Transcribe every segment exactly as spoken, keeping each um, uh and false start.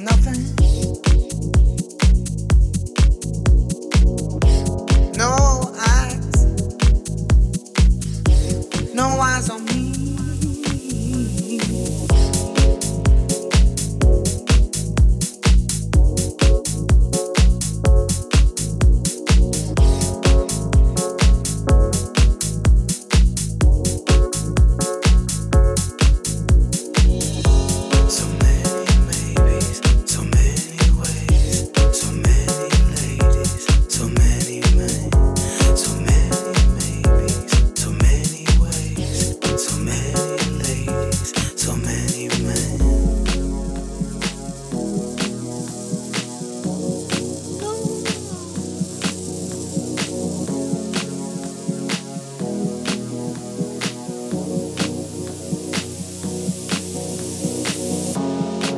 nothing. No eyes, no eyes on me.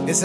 It's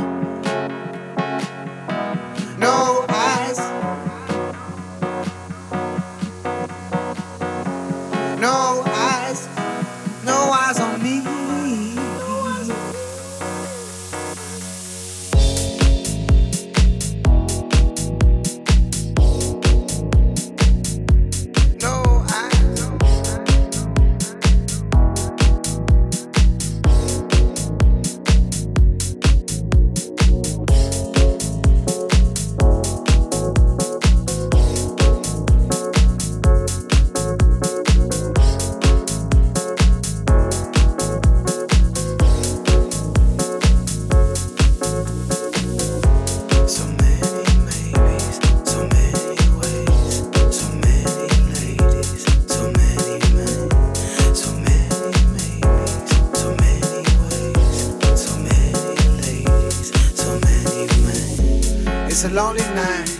No eyes, no eyes, no eyes on me. It's a lonely night.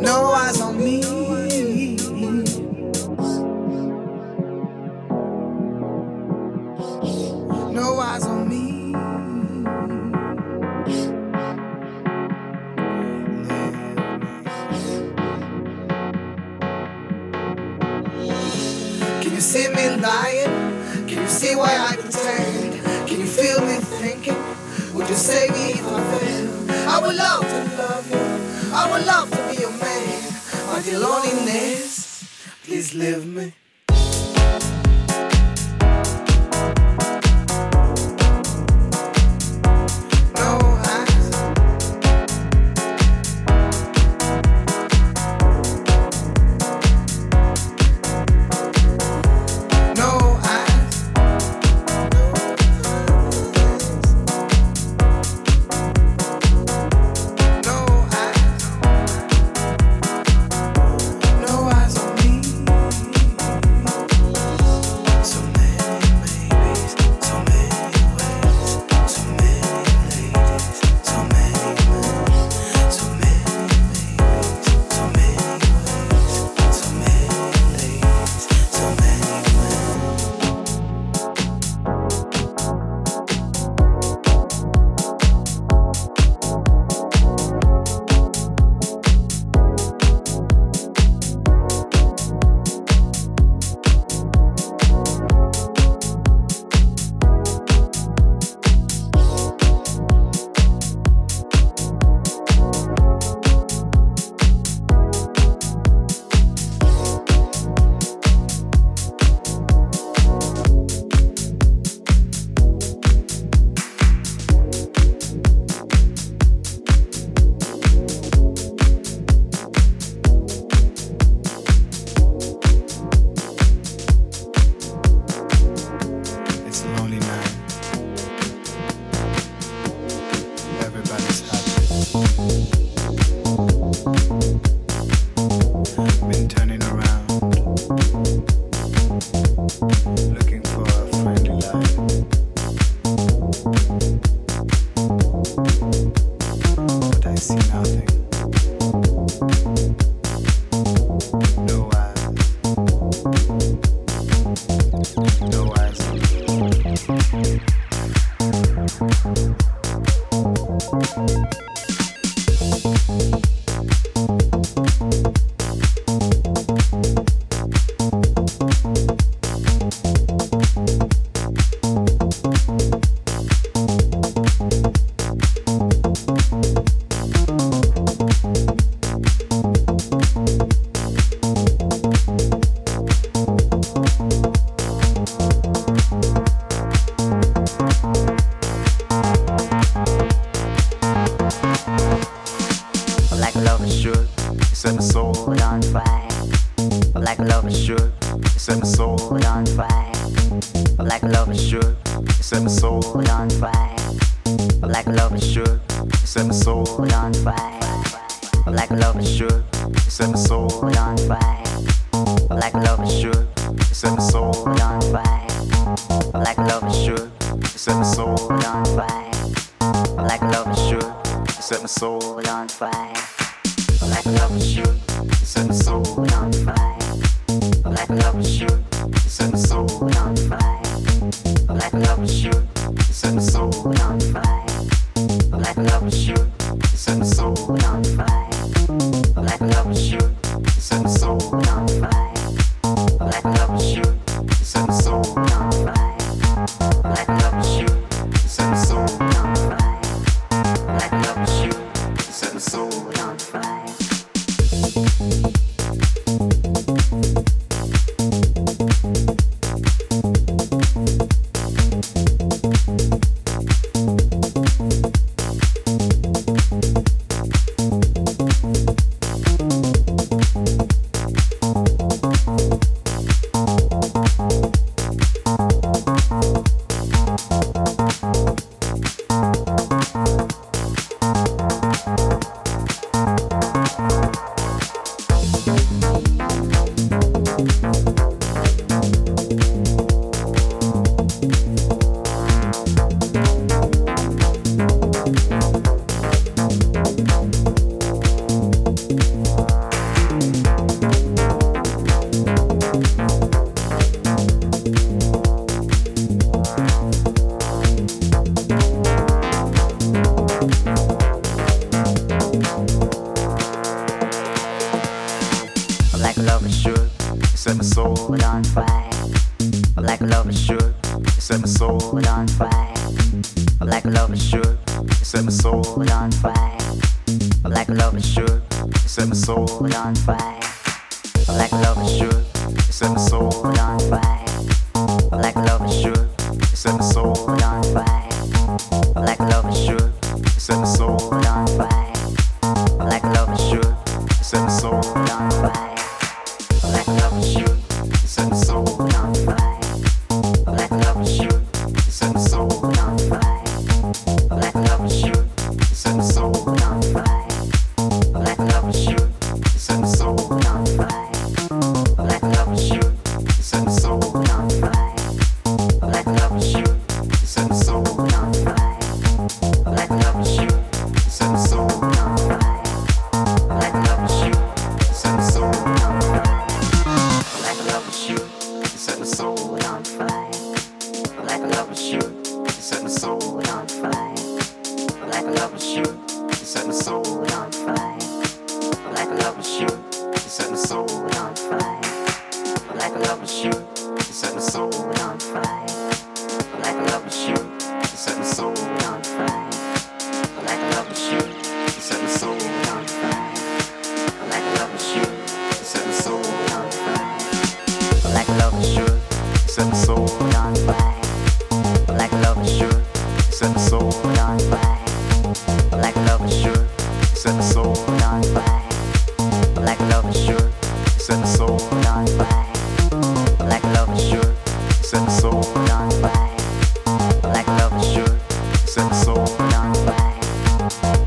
no eyes on me. No eyes on me. Can you see me lying? Can you see why I pretend? Can you feel me thinking? Would you save me if I fail? I would love to love you. I would love to be your man. But your loneliness, please leave me.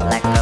Like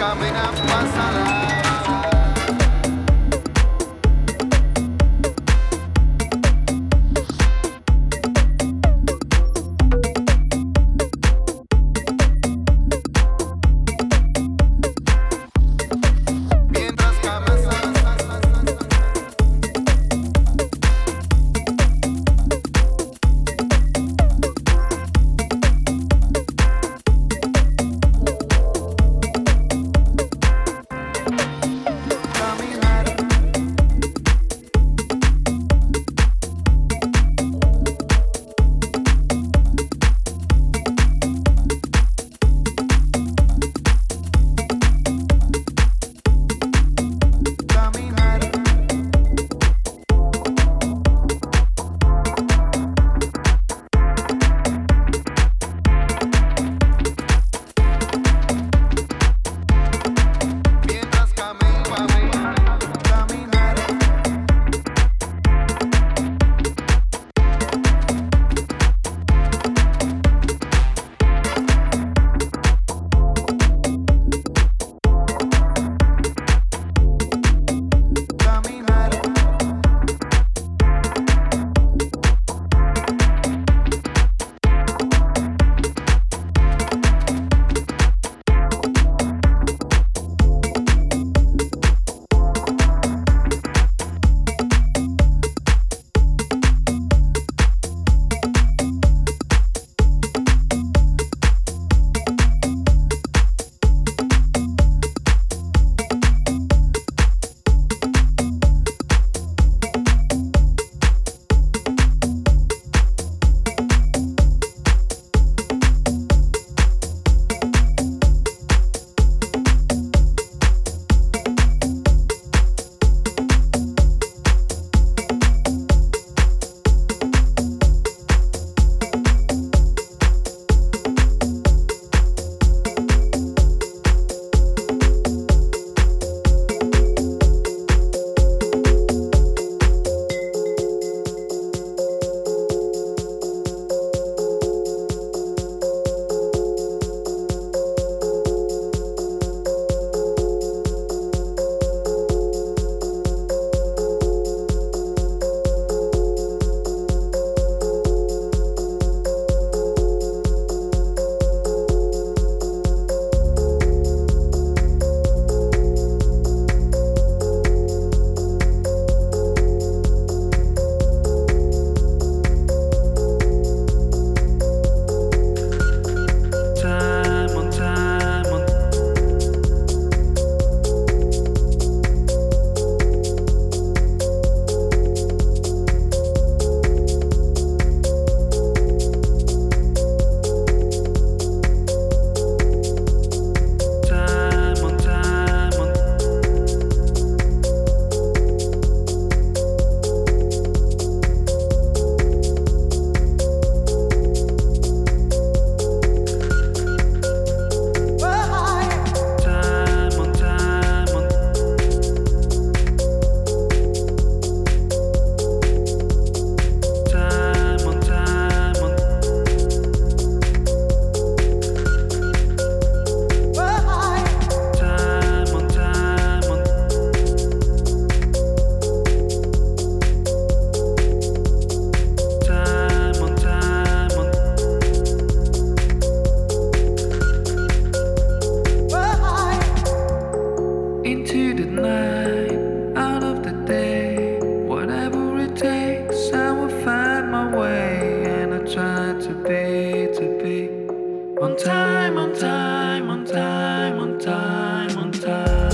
Coming up. into the night, out of the day. Whatever it takes, I will find my way. And I try to be, to be on time, on time, on time, on time, on time.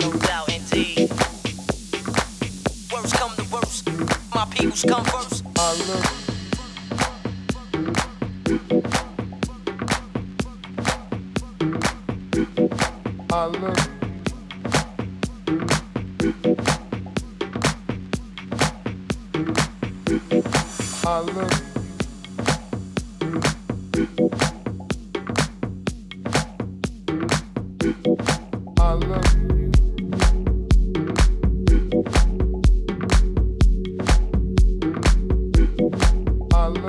No doubt indeed. Worst come to worst, my peoples come first. I love. I love. I love. I love you. I love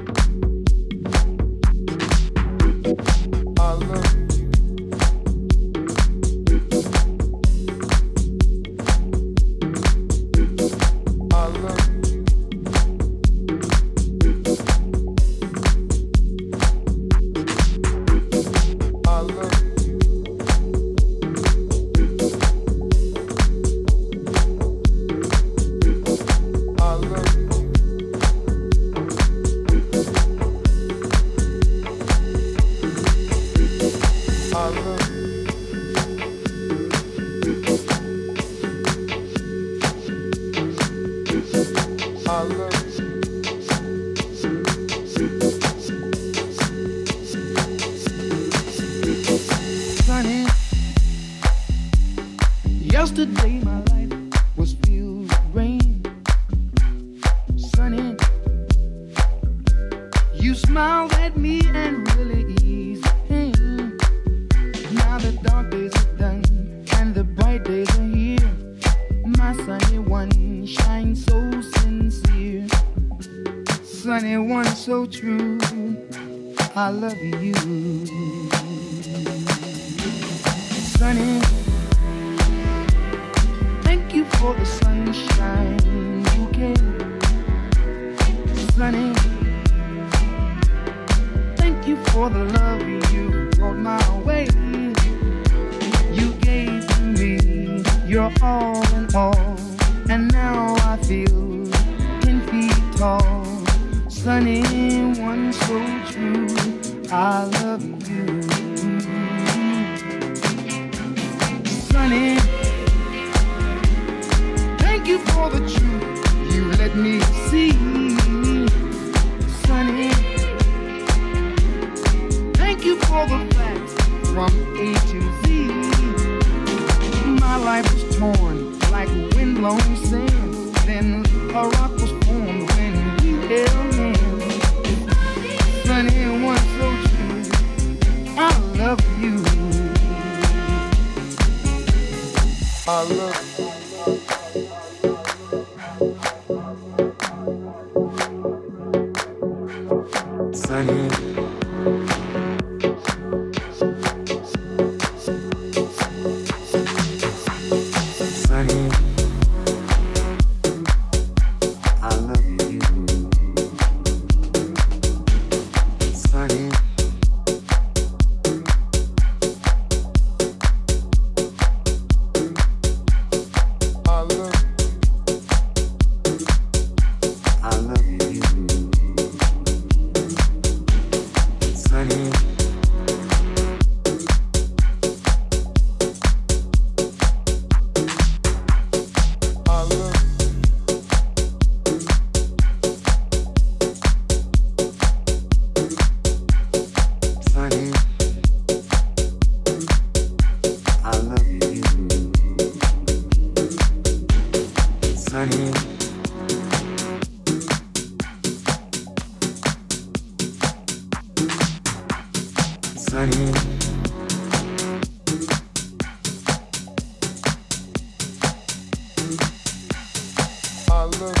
you. Yesterday my life was filled with rain. Sunny, you smiled at me and really eased pain. Now the dark days are done and the bright days are here. My sunny one shines so sincere. Sunny one so true, I love you. Sunny, for the sunshine you gave, Sunny, thank you for the love you brought my way. You gave to me your all in all, and now I feel ten feet tall. Sunny, one so true, I love you. Sunny, thank you for the truth you let me see, Sunny. Thank you for the facts from A to Z. My life was torn like windblown sand. Then a rock was formed when we held hands. Sunny, one so true, I love you. I love you. Sunny, Sunny, I love you. Sunny, I love you. I love you. Sunny, Sunny, I love you.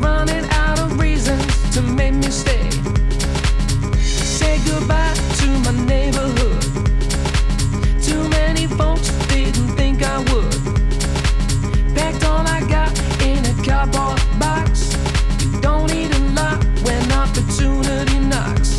running out of reasons to make me stay. Say goodbye to my neighborhood. Too many folks didn't think I would. Packed all I got in a cardboard box. You don't need a lot when opportunity knocks.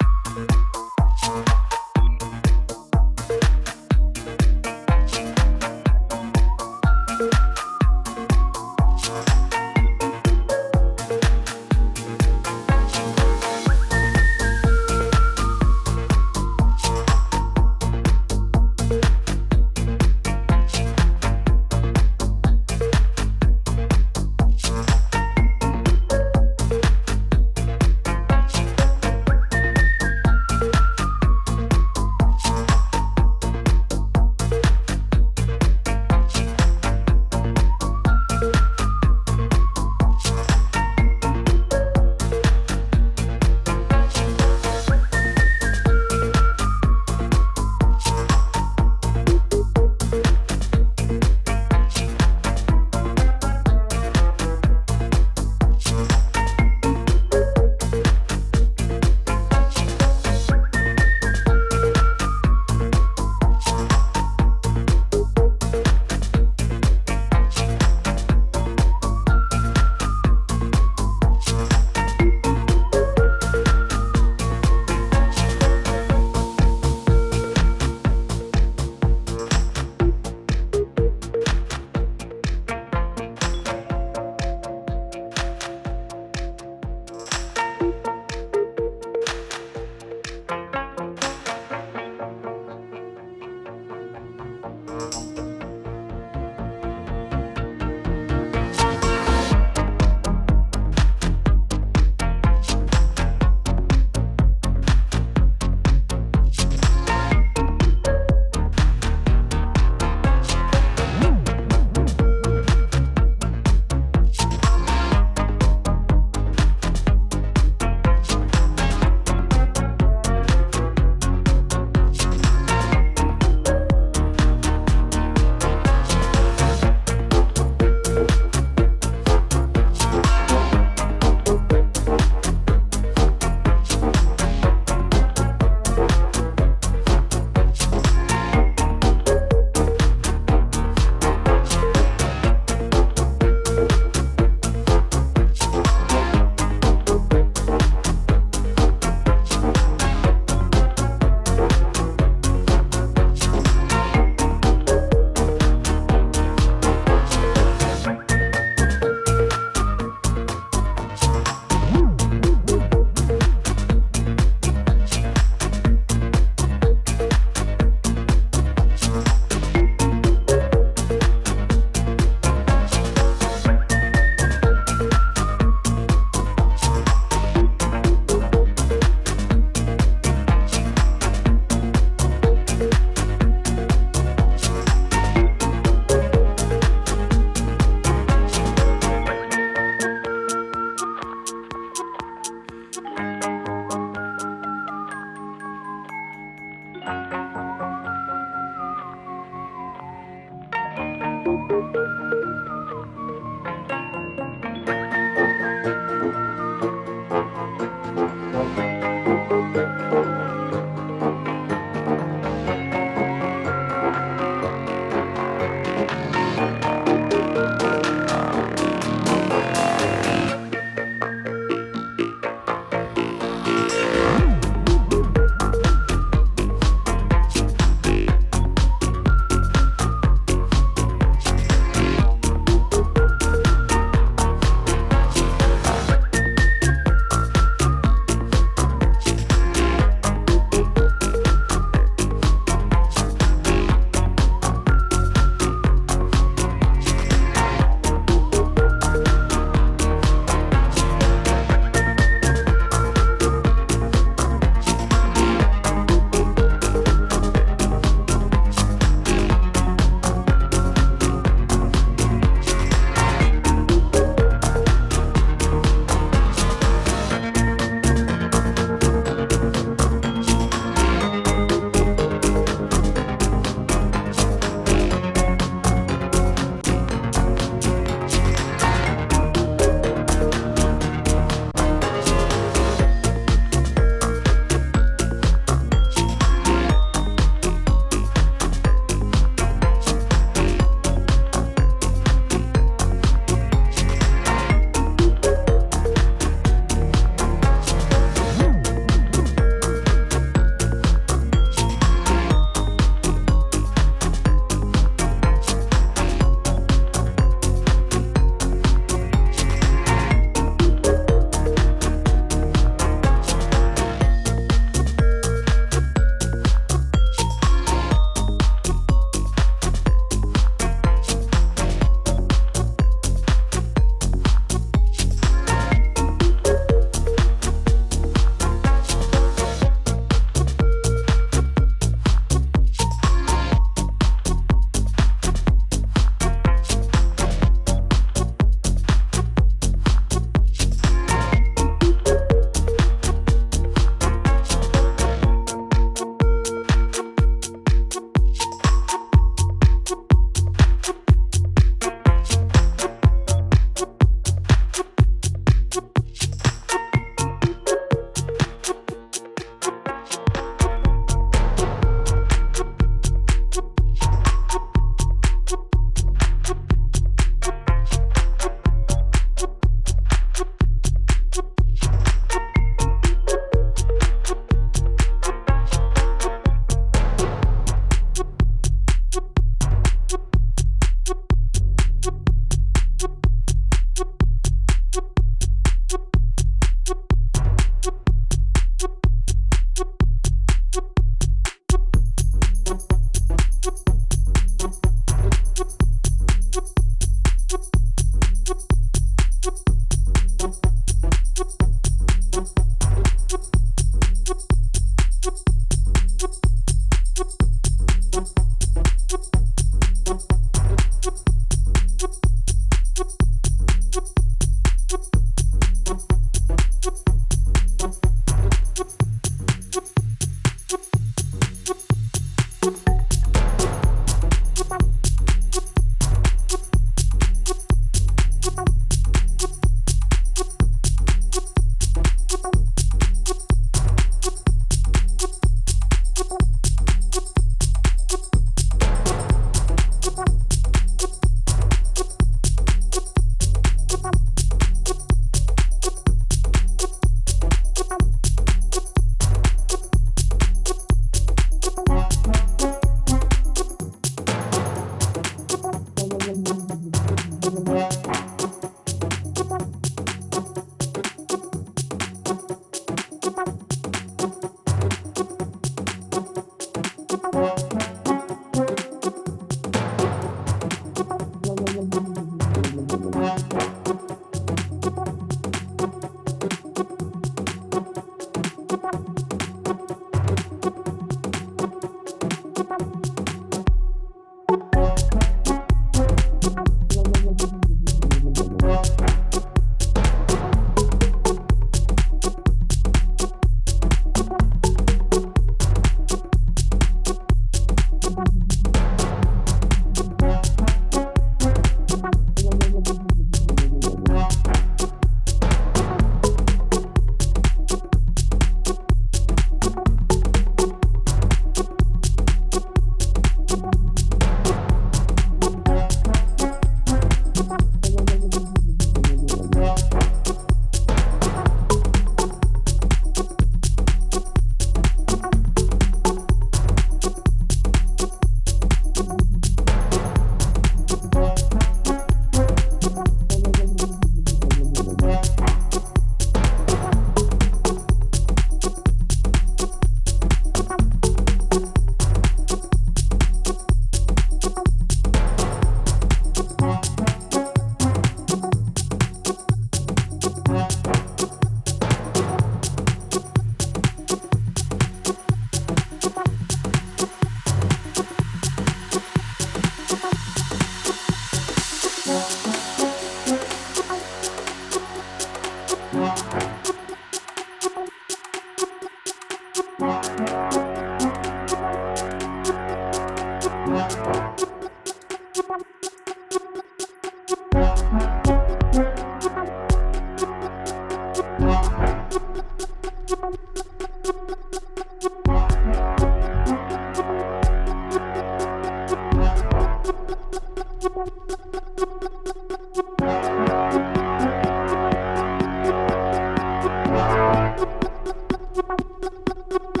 You